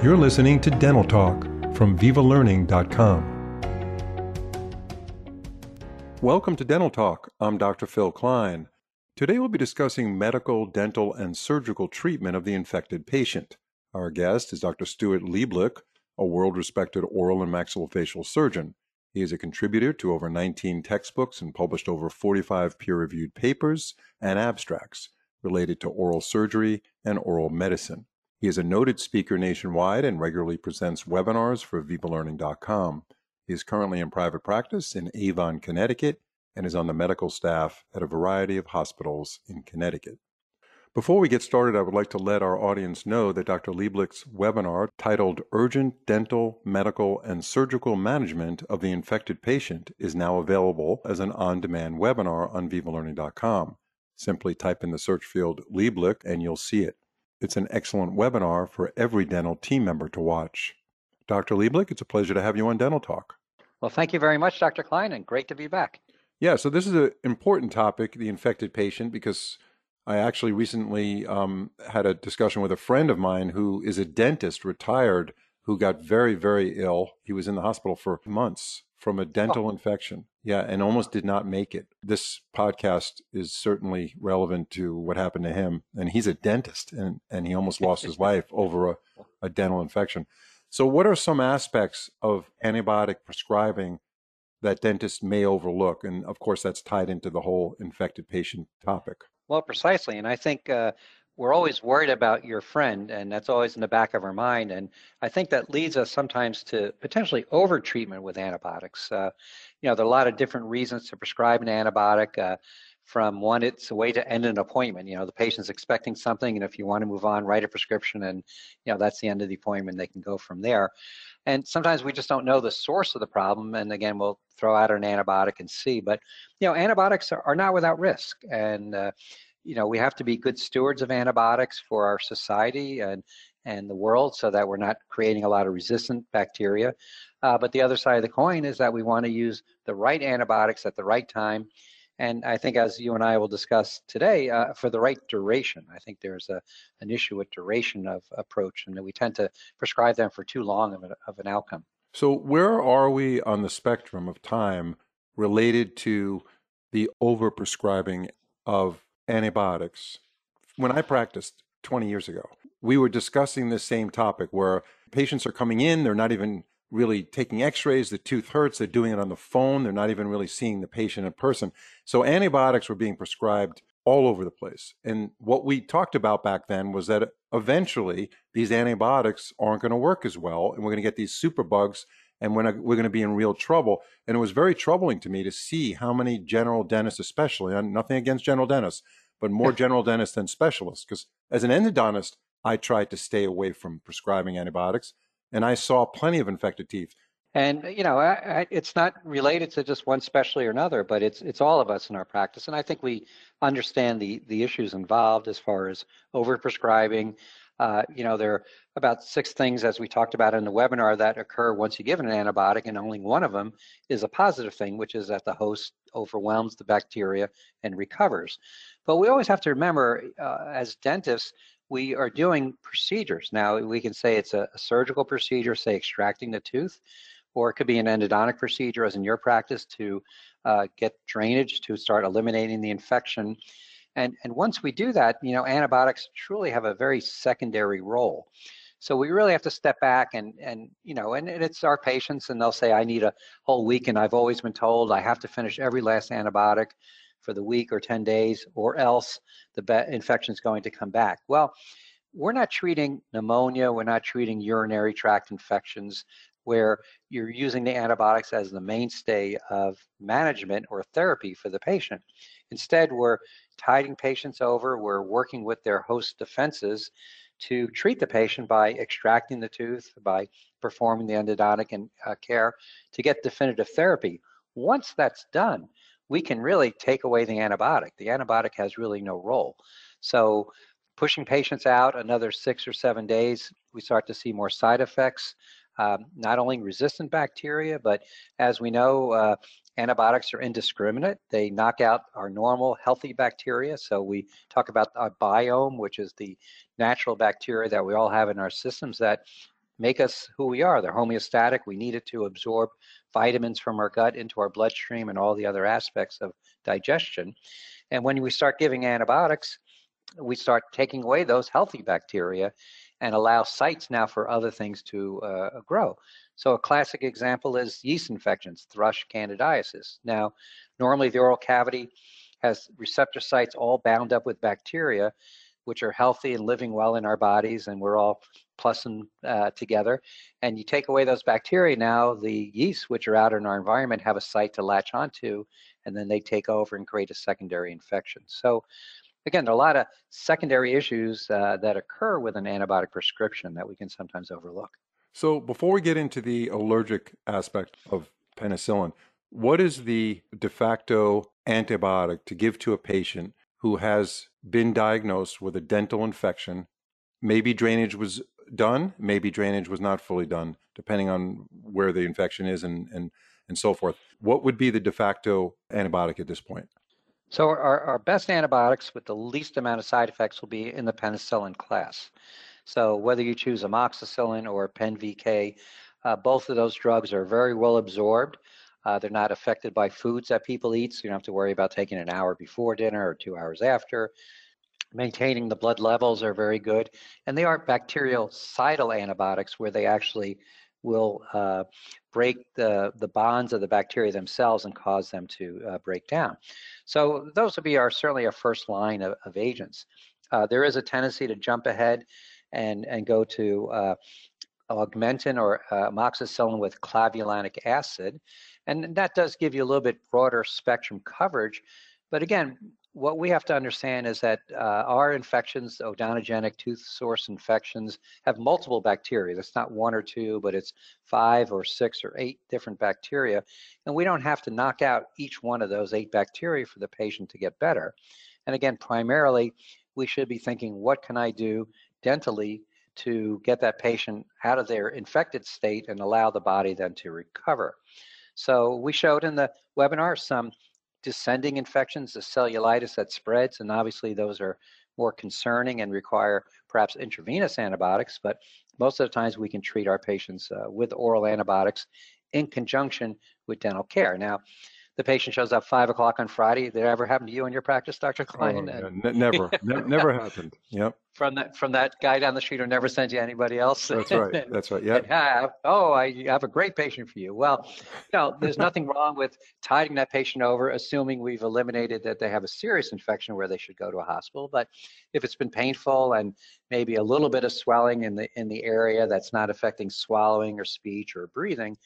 You're listening to Dental Talk from VivaLearning.com. Welcome to Dental Talk. I'm Dr. Phil Klein. Today we'll be discussing medical, dental, and surgical treatment of the infected patient. Our guest is Dr. Stuart Lieblich, a world-respected oral and maxillofacial surgeon. He is a contributor to over 19 textbooks and published over 45 peer-reviewed papers and abstracts related to oral surgery and oral medicine. He is a noted speaker nationwide and regularly presents webinars for VivaLearning.com. He is currently in private practice in Avon, Connecticut, and is on the medical staff at a variety of hospitals in Connecticut. Before we get started, I would like to let our audience know that Dr. Lieblich's webinar, titled Urgent Dental, Medical, and Surgical Management of the Infected Patient, is now available as an on-demand webinar on VivaLearning.com. Simply type in the search field Lieblich and you'll see it. It's an excellent webinar for every dental team member to watch. Dr. Lieblich, it's a pleasure to have you on Dental Talk. Well, thank you very much, Dr. Klein, and great to be back. Yeah, so this is an important topic, the infected patient, because I actually recently had a discussion with a friend of mine who is a dentist, retired, who got very, very ill. He was in the hospital for months from a dental infection. Yeah, and almost did not make it. This podcast is certainly relevant to what happened to him. And he's a dentist, and he almost lost his life over a dental infection. So what are some aspects of antibiotic prescribing that dentists may overlook? And of course, that's tied into the whole infected patient topic. Well, precisely. And I think we're always worried about your friend, and that's always in the back of our mind. And I think that leads us sometimes to potentially over-treatment with antibiotics. You know, there are a lot of different reasons to prescribe an antibiotic. From one, it's a way to end an appointment. You know, the patient's expecting something, and if you want to move on, write a prescription, and, you know, that's the end of the appointment. They can go from there. And sometimes we just don't know the source of the problem. And again, we'll throw out an antibiotic and see. But, you know, antibiotics are not without risk. And, you know, we have to be good stewards of antibiotics for our society and the world so that we're not creating a lot of resistant bacteria. But the other side of the coin is that we want to use the right antibiotics at the right time. And I think, as you and I will discuss today, for the right duration. I think there's an issue with duration of approach, and that we tend to prescribe them for too long of an outcome. So where are we on the spectrum of time related to the overprescribing of antibiotics? When I practiced 20 years ago, we were discussing this same topic where patients are coming in, they're not even really taking x-rays, the tooth hurts, they're doing it on the phone, they're not even really seeing the patient in person. So antibiotics were being prescribed all over the place. And what we talked about back then was that eventually these antibiotics aren't going to work as well, and we're going to get these superbugs, and we're going to be in real trouble. And it was very troubling to me to see how many general dentists, especially, and nothing against general dentists, but more general dentists than specialists, because as an endodontist, I tried to stay away from prescribing antibiotics, and I saw plenty of infected teeth. And, you know, it's not related to just one specialty or another, but it's all of us in our practice. And I think we understand the issues involved as far as overprescribing. You know, there are about 6 things, as we talked about in the webinar, that occur once you give an antibiotic, and only one of them is a positive thing, which is that the host overwhelms the bacteria and recovers. But we always have to remember, as dentists, we are doing procedures. Now, we can say it's a surgical procedure, say extracting the tooth, or it could be an endodontic procedure, as in your practice, to get drainage, to start eliminating the infection. And once we do that, you know, antibiotics truly have a very secondary role. So we really have to step back and you know, and it's our patients, and they'll say, I need a whole week, and I've always been told I have to finish every last antibiotic for the week or 10 days, or else the infection is going to come back. Well, we're not treating pneumonia, we're not treating urinary tract infections, where you're using the antibiotics as the mainstay of management or therapy for the patient. Instead, we're tiding patients over, we're working with their host defenses to treat the patient by extracting the tooth, by performing the endodontic and care to get definitive therapy. Once that's done, we can really take away the antibiotic. The antibiotic has really no role. So pushing patients out another 6 or 7 days, we start to see more side effects, not only resistant bacteria, but as we know, Antibiotics are indiscriminate. They knock out our normal healthy bacteria. So we talk about our biome, which is the natural bacteria that we all have in our systems that make us who we are. They're homeostatic. We need it to absorb vitamins from our gut into our bloodstream and all the other aspects of digestion. And when we start giving antibiotics, we start taking away those healthy bacteria and allow sites now for other things to grow. So a classic example is yeast infections, thrush candidiasis. Now, normally the oral cavity has receptor sites all bound up with bacteria, which are healthy and living well in our bodies, and we're all plussing together. And you take away those bacteria now, the yeast, which are out in our environment, have a site to latch onto, and then they take over and create a secondary infection. So again, there are a lot of secondary issues that occur with an antibiotic prescription that we can sometimes overlook. So before we get into the allergic aspect of penicillin, what is the de facto antibiotic to give to a patient who has been diagnosed with a dental infection? Maybe drainage was done, maybe drainage was not fully done, depending on where the infection is and so forth. What would be the de facto antibiotic at this point? So our best antibiotics with the least amount of side effects will be in the penicillin class. So whether you choose amoxicillin or PenVK, both of those drugs are very well absorbed. They're not affected by foods that people eat, so you don't have to worry about taking an hour before dinner or 2 hours after. Maintaining the blood levels are very good. And they are bactericidal antibiotics where they actually will break the bonds of the bacteria themselves and cause them to break down. So those would be certainly our first line of agents. There is a tendency to jump ahead and go to Augmentin or amoxicillin with clavulanic acid. And that does give you a little bit broader spectrum coverage. But again, what we have to understand is that our infections, odontogenic tooth source infections, have multiple bacteria. That's not one or two, but it's 5 or 6 or 8 different bacteria. And we don't have to knock out each one of those 8 bacteria for the patient to get better. And again, primarily, we should be thinking, what can I do dentally to get that patient out of their infected state and allow the body then to recover? So we showed in the webinar some descending infections, the cellulitis that spreads, and obviously those are more concerning and require perhaps intravenous antibiotics, but most of the times we can treat our patients with oral antibiotics in conjunction with dental care. Now, the patient shows up 5 o'clock on Friday. Did that ever happen to you in your practice, Dr. Klein? Oh, yeah. Never, never happened. Yep. From that guy down the street who never sent you anybody else. That's right. That's right. Yeah. I have a great patient for you. Well, no, there's nothing wrong with tiding that patient over, assuming we've eliminated that they have a serious infection where they should go to a hospital. But if it's been painful and maybe a little bit of swelling in the area that's not affecting swallowing or speech or breathing,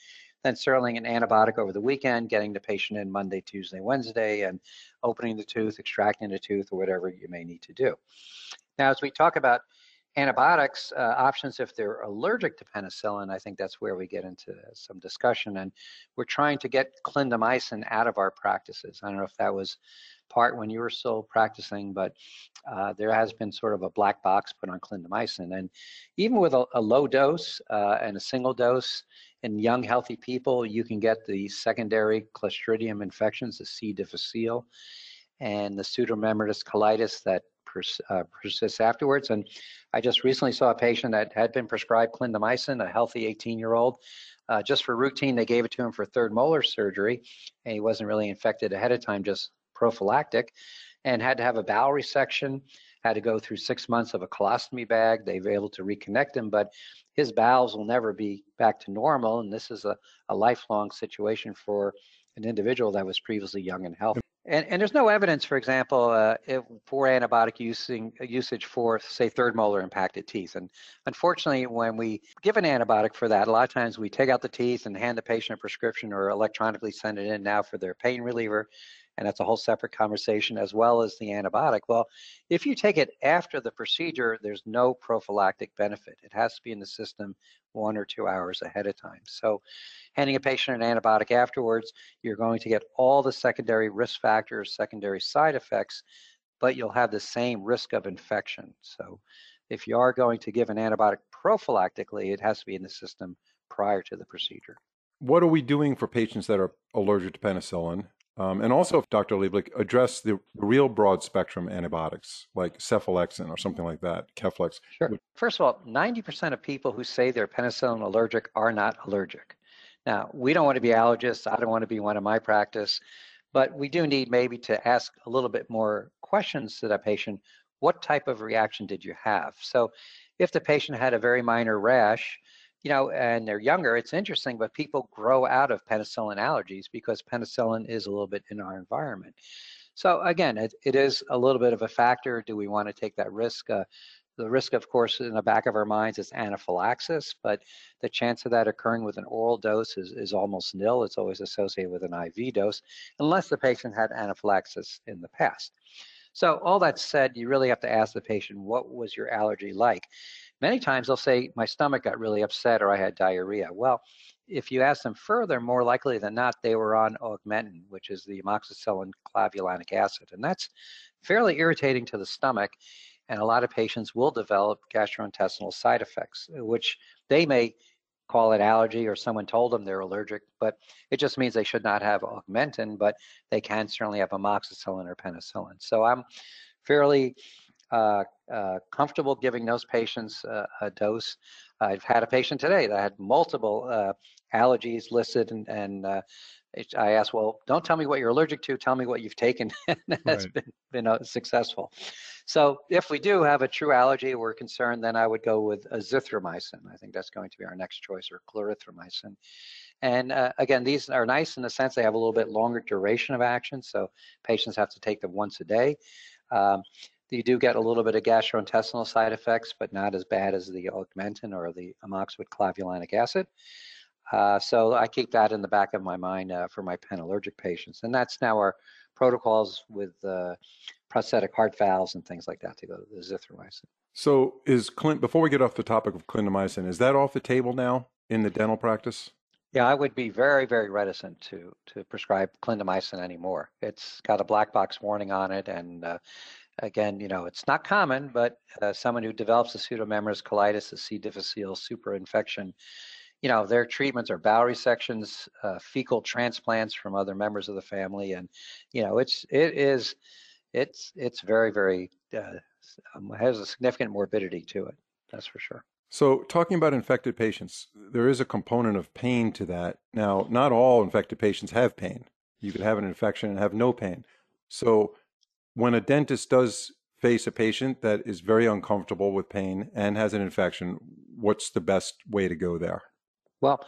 then certainly an antibiotic over the weekend, getting the patient in Monday, Tuesday, Wednesday, and opening the tooth, extracting the tooth, or whatever you may need to do. Now, as we talk about antibiotics, options if they're allergic to penicillin, I think that's where we get into some discussion. And we're trying to get clindamycin out of our practices. I don't know if that was part when you were still practicing, but there has been sort of a black box put on clindamycin. And even with a low dose and a single dose, in young, healthy people, you can get the secondary Clostridium infections, the C. difficile, and the Pseudomonas colitis that persists afterwards. And I just recently saw a patient that had been prescribed clindamycin, a healthy 18-year-old. Just for routine, they gave it to him for third molar surgery, and he wasn't really infected ahead of time, just prophylactic, and had to have a bowel resection, had to go through 6 months of a colostomy bag. They were able to reconnect him, but his bowels will never be back to normal, and this is a lifelong situation for an individual that was previously young and healthy. And there's no evidence, for example, for antibiotic usage for, say, third molar impacted teeth. And unfortunately, when we give an antibiotic for that, a lot of times we take out the teeth and hand the patient a prescription or electronically send it in now for their pain reliever, and that's a whole separate conversation, as well as the antibiotic. Well, if you take it after the procedure, there's no prophylactic benefit. It has to be in the system 1 or 2 hours ahead of time. So handing a patient an antibiotic afterwards, you're going to get all the secondary risk factors, secondary side effects, but you'll have the same risk of infection. So if you are going to give an antibiotic prophylactically, it has to be in the system prior to the procedure. what are we doing for patients that are allergic to penicillin? And also, if Dr. Lieblich, address the real broad spectrum antibiotics like cephalexin or something like that, Keflex. Sure. First of all, 90% of people who say they're penicillin allergic are not allergic. Now, we don't want to be allergists. I don't want to be one in my practice, but we do need maybe to ask a little bit more questions to that patient. What type of reaction did you have? So if the patient had a very minor rash, you know, and they're younger, it's interesting, but people grow out of penicillin allergies because penicillin is a little bit in our environment. So again, it is a little bit of a factor. Do we want to take that risk? The risk, of course, in the back of our minds is anaphylaxis, but the chance of that occurring with an oral dose is almost nil. It's always associated with an IV dose, unless the patient had anaphylaxis in the past. So all that said, you really have to ask the patient, what was your allergy like? Many times they'll say, my stomach got really upset or I had diarrhea. Well, if you ask them further, more likely than not, they were on Augmentin, which is the amoxicillin clavulanic acid. And that's fairly irritating to the stomach. And a lot of patients will develop gastrointestinal side effects, which they may call it allergy or someone told them they're allergic, but it just means they should not have Augmentin, but they can certainly have amoxicillin or penicillin. So I'm fairly comfortable giving those patients a dose. I've had a patient today that had multiple allergies listed, and I asked, well, don't tell me what you're allergic to, tell me what you've taken. That's right. been successful. So if we do have a true allergy we're concerned, then I would go with azithromycin. I think that's going to be our next choice, or clarithromycin. And again, these are nice in the sense they have a little bit longer duration of action, so patients have to take them once a day. You do get a little bit of gastrointestinal side effects, but not as bad as the Augmentin or the amox with clavulanic acid. So I keep that in the back of my mind for my pen allergic patients. And that's now our protocols with prosthetic heart valves and things like that to go to the azithromycin. So before we get off the topic of clindamycin, is that off the table now in the dental practice? Yeah, I would be very, very reticent to prescribe clindamycin anymore. It's got a black box warning on it, and again, you know, it's not common, but someone who develops a pseudomembranous colitis, a C. difficile superinfection, you know, their treatments are bowel resections, fecal transplants from other members of the family, and you know, it's very, very has a significant morbidity to it. That's for sure. So talking about infected patients, there is a component of pain to that. Now, not all infected patients have pain. You could have an infection and have no pain. So when a dentist does face a patient that is very uncomfortable with pain and has an infection, what's the best way to go there? Well,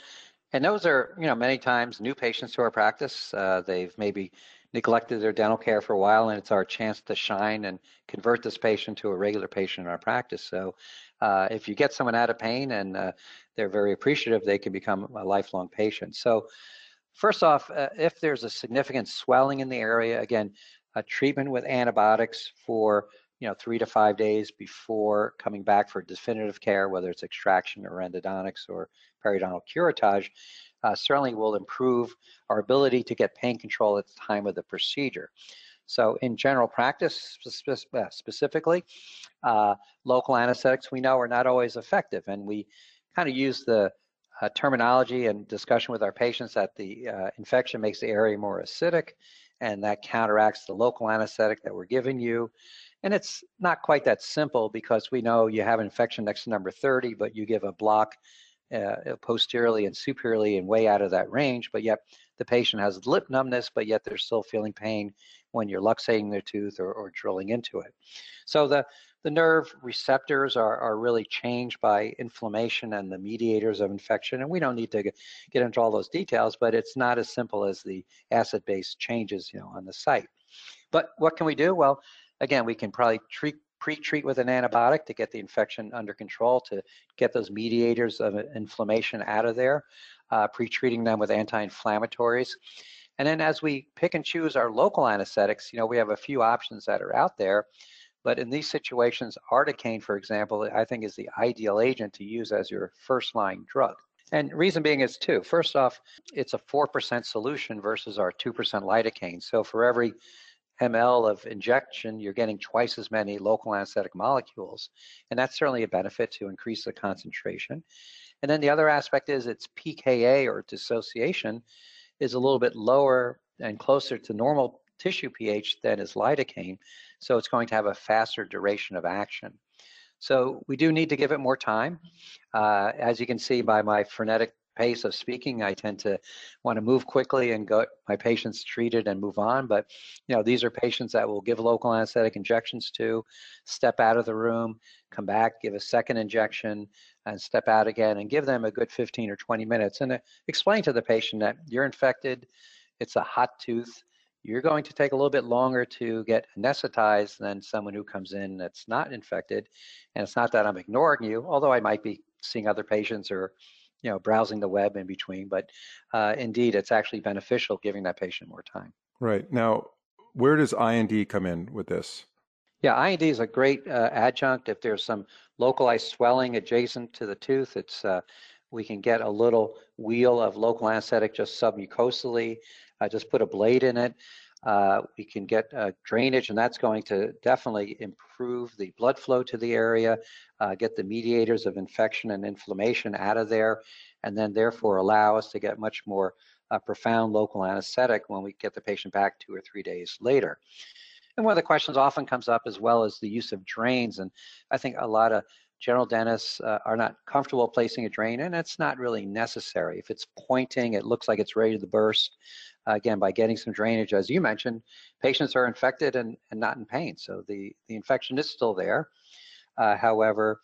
and those are, you know, many times new patients to our practice. They've maybe neglected their dental care for a while, and it's our chance to shine and convert this patient to a regular patient in our practice. So if you get someone out of pain and they're very appreciative, they can become a lifelong patient. So first off, if there's a significant swelling in the area, again, a treatment with antibiotics for, you know, 3 to 5 days before coming back for definitive care, whether it's extraction or endodontics or periodontal curettage, certainly will improve our ability to get pain control at the time of the procedure. So in general practice, specifically, local anesthetics we know are not always effective, and we kind of use the terminology and discussion with our patients that the infection makes the area more acidic, and that counteracts the local anesthetic that we're giving you. And it's not quite that simple, because we know you have an infection next to number 30, but you give a block posteriorly and superiorly and way out of that range, but yet the patient has lip numbness, but yet they're still feeling pain when you're luxating their tooth or drilling into it. So the nerve receptors are really changed by inflammation and the mediators of infection. And we don't need to get into all those details, but it's not as simple as the acid-base changes, you know, on the site. But what can we do? Well, again, we can probably pre-treat with an antibiotic to get the infection under control, to get those mediators of inflammation out of there, pre-treating them with anti-inflammatories. And then as we pick and choose our local anesthetics, you know, we have a few options that are out there. But in these situations, Articaine, for example, I think is the ideal agent to use as your first-line drug. And reason being is two. First off, it's a 4% solution versus our 2% lidocaine. So for every ml of injection, you're getting twice as many local anesthetic molecules, and that's certainly a benefit to increase the concentration. And then the other aspect is its pKa, or dissociation, is a little bit lower and closer to normal tissue pH than is lidocaine, so it's going to have a faster duration of action. So we do need to give it more time. As you can see by my frenetic pace of speaking, I tend to want to move quickly and go my patients treated and move on. But you know, these are patients that will give local anesthetic injections to, step out of the room, come back, give a second injection, and step out again, and give them a good 15 or 20 minutes. And explain to the patient that you're infected, it's a hot tooth, you're going to take a little bit longer to get anesthetized than someone who comes in that's not infected. And it's not that I'm ignoring you, although I might be seeing other patients or, you know, browsing the web in between, but indeed, it's actually beneficial giving that patient more time. Right. Now, where does IND come in with this? Yeah, IND is a great adjunct. If there's some localized swelling adjacent to the tooth, it's we can get a little wheel of local anesthetic just submucosally. Just put a blade in it. We can get drainage, and that's going to definitely improve the blood flow to the area, get the mediators of infection and inflammation out of there, and then therefore allow us to get much more profound local anesthetic when we get the patient back 2 or 3 days later. And one of the questions often comes up as well is the use of drains, and I think a lot of general dentists are not comfortable placing a drain, and it's not really necessary. If it's pointing, it looks like it's ready to burst. Again, by getting some drainage, as you mentioned, patients are infected and not in pain. So the infection is still there. However,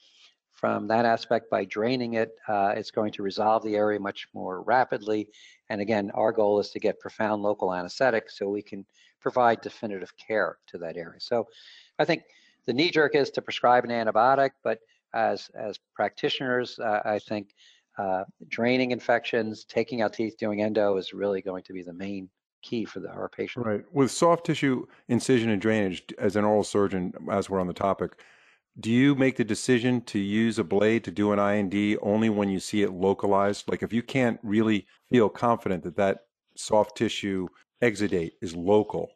from that aspect, by draining it, it's going to resolve the area much more rapidly. And again, our goal is to get profound local anesthetic so we can provide definitive care to that area. So I think the knee jerk is to prescribe an antibiotic, but as practitioners, I think draining infections, taking out teeth, doing endo is really going to be the main key for our patient. Right. With soft tissue incision and drainage, as an oral surgeon, as we're on the topic, do you make the decision to use a blade to do an IND only when you see it localized? Like if you can't really feel confident that that soft tissue exudate is local,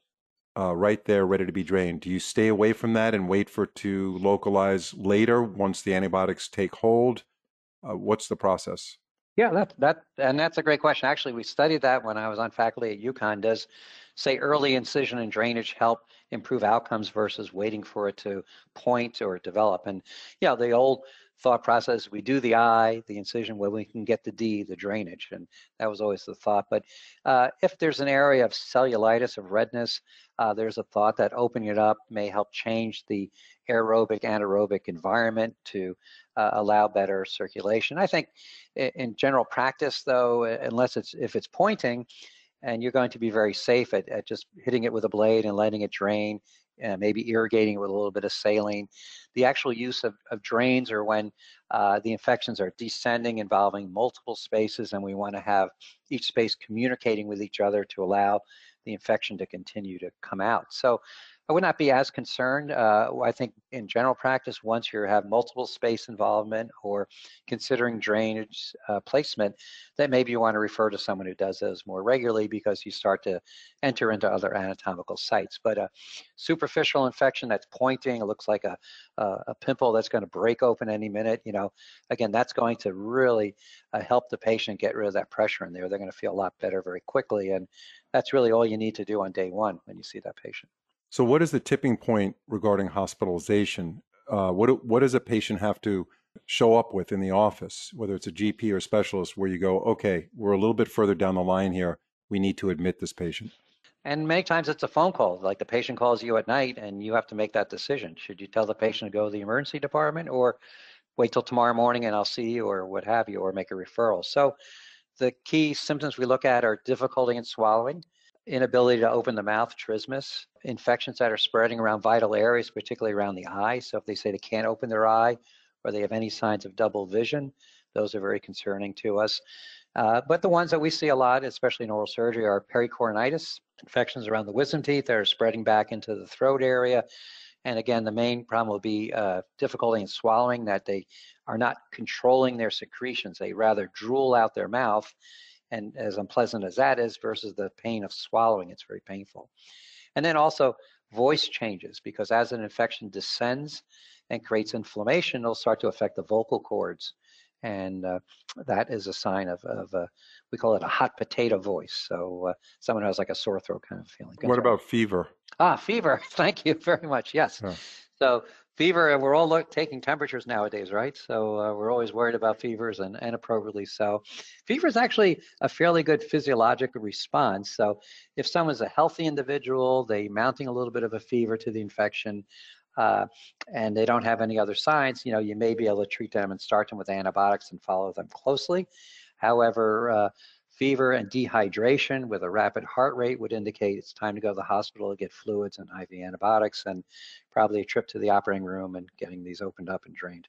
right there, ready to be drained, do you stay away from that and wait for it to localize later once the antibiotics take hold? What's the process? Yeah, that's a great question. Actually, we studied that when I was on faculty at UConn. Does, say, early incision and drainage help improve outcomes versus waiting for it to point or develop? And yeah, the old thought process, we do the I, the incision, where we can get the D, the drainage, and that was always the thought. But if there's an area of cellulitis, of redness, there's a thought that opening it up may help change the aerobic, anaerobic environment to allow better circulation. I think in general practice, though, unless if it's pointing, and you're going to be very safe at just hitting it with a blade and letting it drain, maybe irrigating it with a little bit of saline. The actual use of drains are when the infections are descending, involving multiple spaces, and we want to have each space communicating with each other to allow the infection to continue to come out. So I would not be as concerned. I think in general practice, once you have multiple space involvement or considering drainage placement, that maybe you want to refer to someone who does those more regularly because you start to enter into other anatomical sites. But a superficial infection that's pointing, it looks like a pimple that's going to break open any minute, you know, again, that's going to really help the patient get rid of that pressure in there. They're going to feel a lot better very quickly. And that's really all you need to do on day one when you see that patient. So what is the tipping point regarding hospitalization? What does a patient have to show up with in the office, whether it's a GP or a specialist, where you go, okay, we're a little bit further down the line here. We need to admit this patient. And many times it's a phone call, like the patient calls you at night and you have to make that decision. Should you tell the patient to go to the emergency department or wait till tomorrow morning and I'll see you or what have you, or make a referral? So the key symptoms we look at are difficulty in swallowing, inability to open the mouth, trismus, infections that are spreading around vital areas, particularly around the eye. So if they say they can't open their eye or they have any signs of double vision, those are very concerning to us. But the ones that we see a lot, especially in oral surgery, are pericoronitis, infections around the wisdom teeth that are spreading back into the throat area. And again, the main problem will be difficulty in swallowing, that they are not controlling their secretions. They rather drool out their mouth. And as unpleasant as that is versus the pain of swallowing, it's very painful. And then also voice changes, because as an infection descends and creates inflammation, it'll start to affect the vocal cords. And that is a sign of we call it a hot potato voice. So someone who has like a sore throat kind of feeling. What about fever? Ah, fever. Thank you very much. Yes. Yeah. So fever, we're all taking temperatures nowadays, right? So we're always worried about fevers, and appropriately so. Fever is actually a fairly good physiological response. So if someone's a healthy individual, they mounting a little bit of a fever to the infection, and they don't have any other signs, you know, you may be able to treat them and start them with antibiotics and follow them closely. However, fever and dehydration with a rapid heart rate would indicate it's time to go to the hospital to get fluids and IV antibiotics, and probably a trip to the operating room and getting these opened up and drained.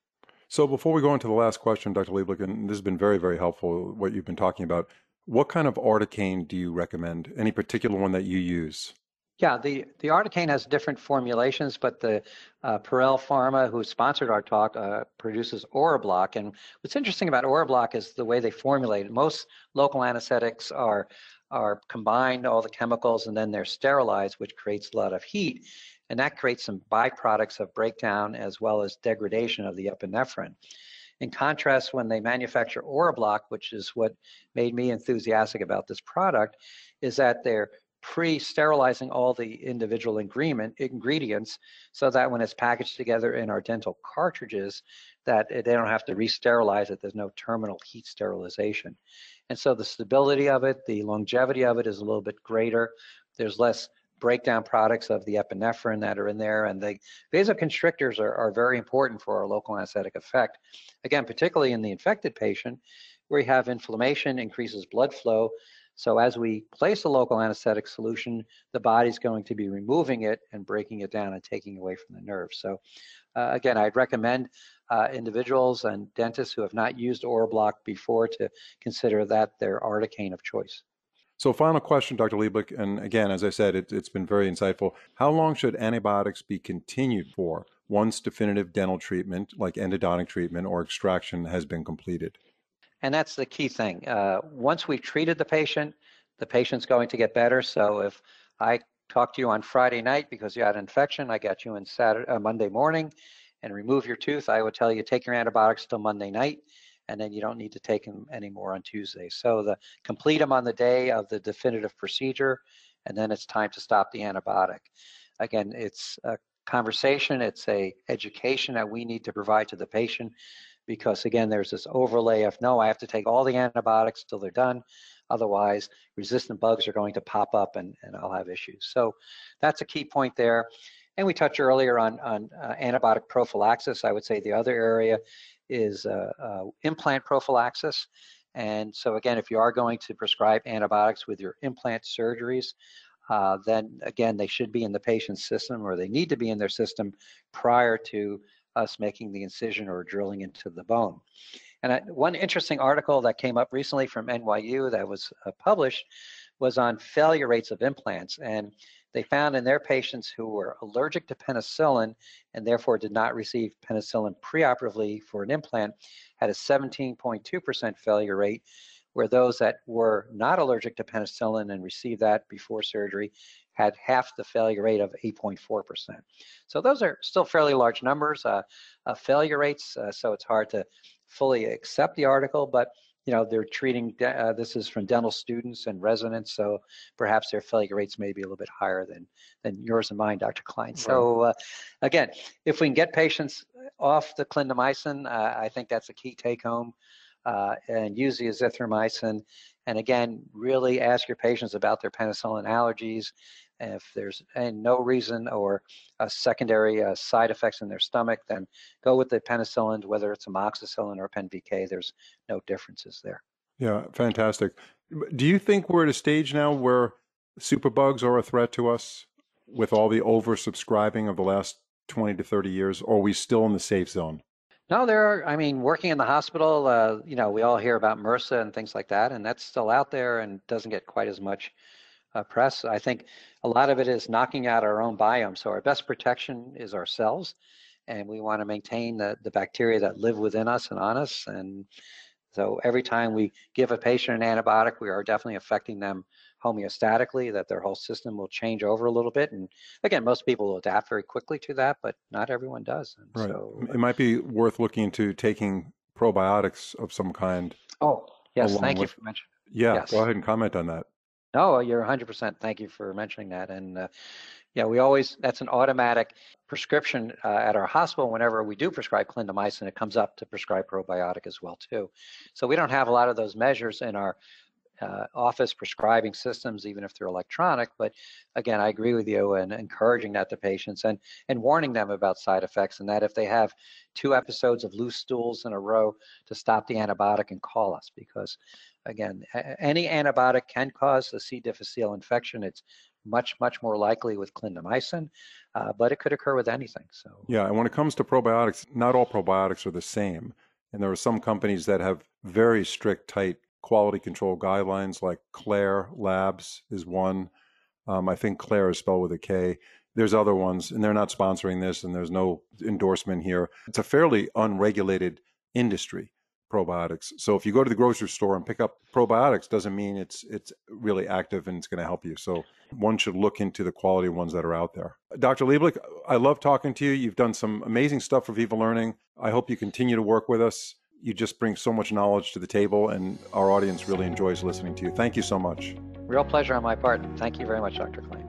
So before we go into the last question, Dr. Lieblich, and this has been very, very helpful, what you've been talking about, what kind of Articaine do you recommend? Any particular one that you use? Yeah, the Articaine has different formulations, but the Pierrel Pharma, who sponsored our talk, produces Orabloc. And what's interesting about Orabloc is the way they formulate it. Most local anesthetics are combined, all the chemicals, and then they're sterilized, which creates a lot of heat. And that creates some byproducts of breakdown as well as degradation of the epinephrine. In contrast, when they manufacture Orabloc, which is what made me enthusiastic about this product, is that they're pre-sterilizing all the individual ingredients so that when it's packaged together in our dental cartridges, that they don't have to re-sterilize it. There's no terminal heat sterilization. And so the stability of it, the longevity of it is a little bit greater. There's less breakdown products of the epinephrine that are in there, and the vasoconstrictors are very important for our local anesthetic effect. Again, particularly in the infected patient, where you have inflammation, increases blood flow. So as we place a local anesthetic solution, the body's going to be removing it and breaking it down and taking away from the nerve. So again, I'd recommend individuals and dentists who have not used Orabloc before to consider that their Articaine of choice. So final question, Dr. Lieblich, and again, as I said, it's been very insightful. How long should antibiotics be continued for once definitive dental treatment, like endodontic treatment or extraction, has been completed? And that's the key thing. Once we've treated the patient, the patient's going to get better. So if I talk to you on Friday night because you had an infection, I got you in Monday morning and remove your tooth, I would tell you take your antibiotics till Monday night, and then you don't need to take them anymore on Tuesday. So complete them on the day of the definitive procedure, and then it's time to stop the antibiotic. Again, it's a conversation, it's an education that we need to provide to the patient, because again, there's this overlay of, no, I have to take all the antibiotics till they're done. Otherwise, resistant bugs are going to pop up and I'll have issues. So that's a key point there. And we touched earlier on antibiotic prophylaxis. I would say the other area is implant prophylaxis. And so again, if you are going to prescribe antibiotics with your implant surgeries, then again, they should be in the patient's system, or they need to be in their system prior to us making the incision or drilling into the bone. And one interesting article that came up recently from NYU that was published was on failure rates of implants. And they found in their patients who were allergic to penicillin and therefore did not receive penicillin preoperatively for an implant had a 17.2% failure rate, where those that were not allergic to penicillin and received that before surgery had half the failure rate of 8.4%. So those are still fairly large numbers, failure rates, so it's hard to fully accept the article, but you know, they're treating, this is from dental students and residents, so perhaps their failure rates may be a little bit higher than yours and mine, Dr. Klein. Right. So again, if we can get patients off the clindamycin, I think that's a key take home, and use the azithromycin. And again, really ask your patients about their penicillin allergies, if there's no reason or secondary side effects in their stomach, then go with the penicillin, whether it's amoxicillin or PenVK, there's no differences there. Yeah, fantastic. Do you think we're at a stage now where superbugs are a threat to us with all the oversubscribing of the last 20 to 30 years, or are we still in the safe zone? No, there are, I mean, working in the hospital, you know, we all hear about MRSA and things like that, and that's still out there and doesn't get quite as much press. I think a lot of it is knocking out our own biome. So our best protection is ourselves, and we want to maintain the bacteria that live within us and on us. And so every time we give a patient an antibiotic, we are definitely affecting them homeostatically, that their whole system will change over a little bit. And again, most people will adapt very quickly to that, but not everyone does. And right. So, it might be worth looking into taking probiotics of some kind. Oh, yes. Thank you for mentioning. Yeah. Yes. Go ahead and comment on that. No, you're 100%. Thank you for mentioning that. And yeah, we always, that's an automatic prescription at our hospital. Whenever we do prescribe clindamycin, it comes up to prescribe probiotic as well too. So we don't have a lot of those measures in our office prescribing systems, even if they're electronic. But again, I agree with you in encouraging that to patients and warning them about side effects, and that if they have 2 episodes of loose stools in a row, to stop the antibiotic and call us, because again, any antibiotic can cause a C. difficile infection. It's much, much more likely with clindamycin, but it could occur with anything. So yeah, and when it comes to probiotics, not all probiotics are the same. And there are some companies that have very strict, tight quality control guidelines, like Claire Labs is one. I think Claire is spelled with a K. There's other ones, and they're not sponsoring this, and there's no endorsement here. It's a fairly unregulated industry, probiotics. So if you go to the grocery store and pick up probiotics, doesn't mean it's really active and it's going to help you. So one should look into the quality ones that are out there. Dr. Lieblich, I love talking to you. You've done some amazing stuff for Viva Learning. I hope you continue to work with us. You just bring so much knowledge to the table, and our audience really enjoys listening to you. Thank you so much. Real pleasure on my part. Thank you very much, Dr. Klein.